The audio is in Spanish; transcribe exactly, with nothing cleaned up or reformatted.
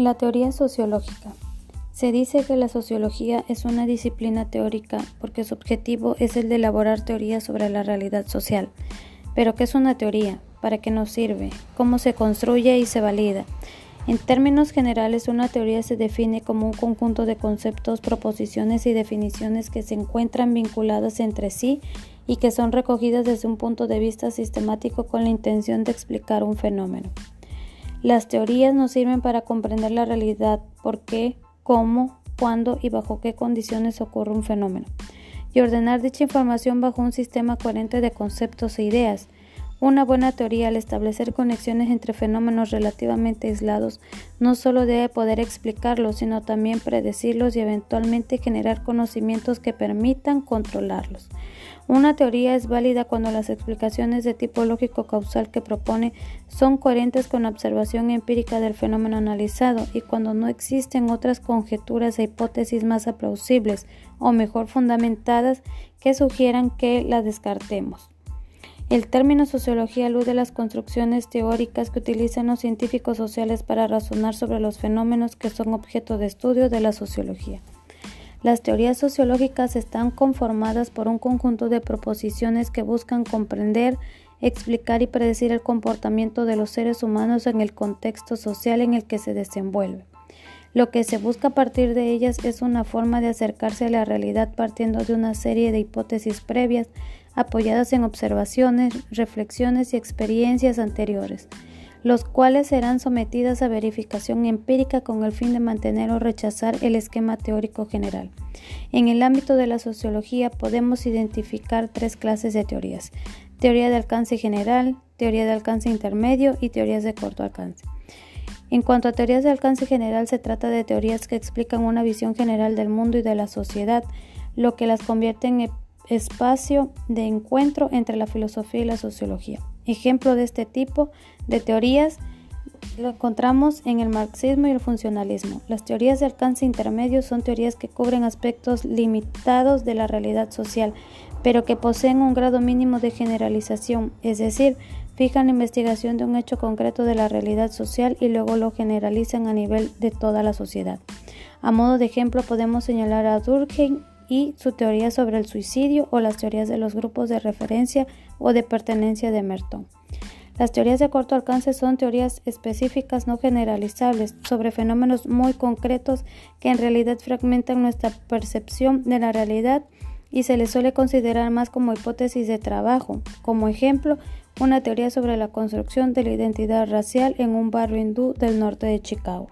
La teoría sociológica. Se dice que la sociología es una disciplina teórica porque su objetivo es el de elaborar teorías sobre la realidad social. ¿Pero qué es una teoría? ¿Para qué nos sirve? ¿Cómo se construye y se valida? En términos generales, una teoría se define como un conjunto de conceptos, proposiciones y definiciones que se encuentran vinculadas entre sí y que son recogidas desde un punto de vista sistemático con la intención de explicar un fenómeno. Las teorías nos sirven para comprender la realidad, por qué, cómo, cuándo y bajo qué condiciones ocurre un fenómeno, y ordenar dicha información bajo un sistema coherente de conceptos e ideas. Una buena teoría, al establecer conexiones entre fenómenos relativamente aislados, no solo debe poder explicarlos, sino también predecirlos y eventualmente generar conocimientos que permitan controlarlos. Una teoría es válida cuando las explicaciones de tipo lógico-causal que propone son coherentes con la observación empírica del fenómeno analizado y cuando no existen otras conjeturas e hipótesis más plausibles o mejor fundamentadas que sugieran que la descartemos. El término sociología alude a las construcciones teóricas que utilizan los científicos sociales para razonar sobre los fenómenos que son objeto de estudio de la sociología. Las teorías sociológicas están conformadas por un conjunto de proposiciones que buscan comprender, explicar y predecir el comportamiento de los seres humanos en el contexto social en el que se desenvuelve. Lo que se busca a partir de ellas es una forma de acercarse a la realidad partiendo de una serie de hipótesis previas apoyadas en observaciones, reflexiones y experiencias anteriores, los cuales serán sometidas a verificación empírica con el fin de mantener o rechazar el esquema teórico general. En el ámbito de la sociología podemos identificar tres clases de teorías: teoría de alcance general, teoría de alcance intermedio y teorías de corto alcance. En cuanto a teorías de alcance general, se trata de teorías que explican una visión general del mundo y de la sociedad, lo que las convierte en espacio de encuentro entre la filosofía y la sociología. Ejemplo de este tipo de teorías lo encontramos en el marxismo y el funcionalismo. Las teorías de alcance intermedio son teorías que cubren aspectos limitados de la realidad social, pero que poseen un grado mínimo de generalización, es decir, fijan la investigación de un hecho concreto de la realidad social y luego lo generalizan a nivel de toda la sociedad. A modo de ejemplo podemos señalar a Durkheim y su teoría sobre el suicidio o las teorías de los grupos de referencia o de pertenencia de Merton. Las teorías de corto alcance son teorías específicas no generalizables sobre fenómenos muy concretos que en realidad fragmentan nuestra percepción de la realidad y se les suele considerar más como hipótesis de trabajo, como ejemplo, una teoría sobre la construcción de la identidad racial en un barrio hindú del norte de Chicago.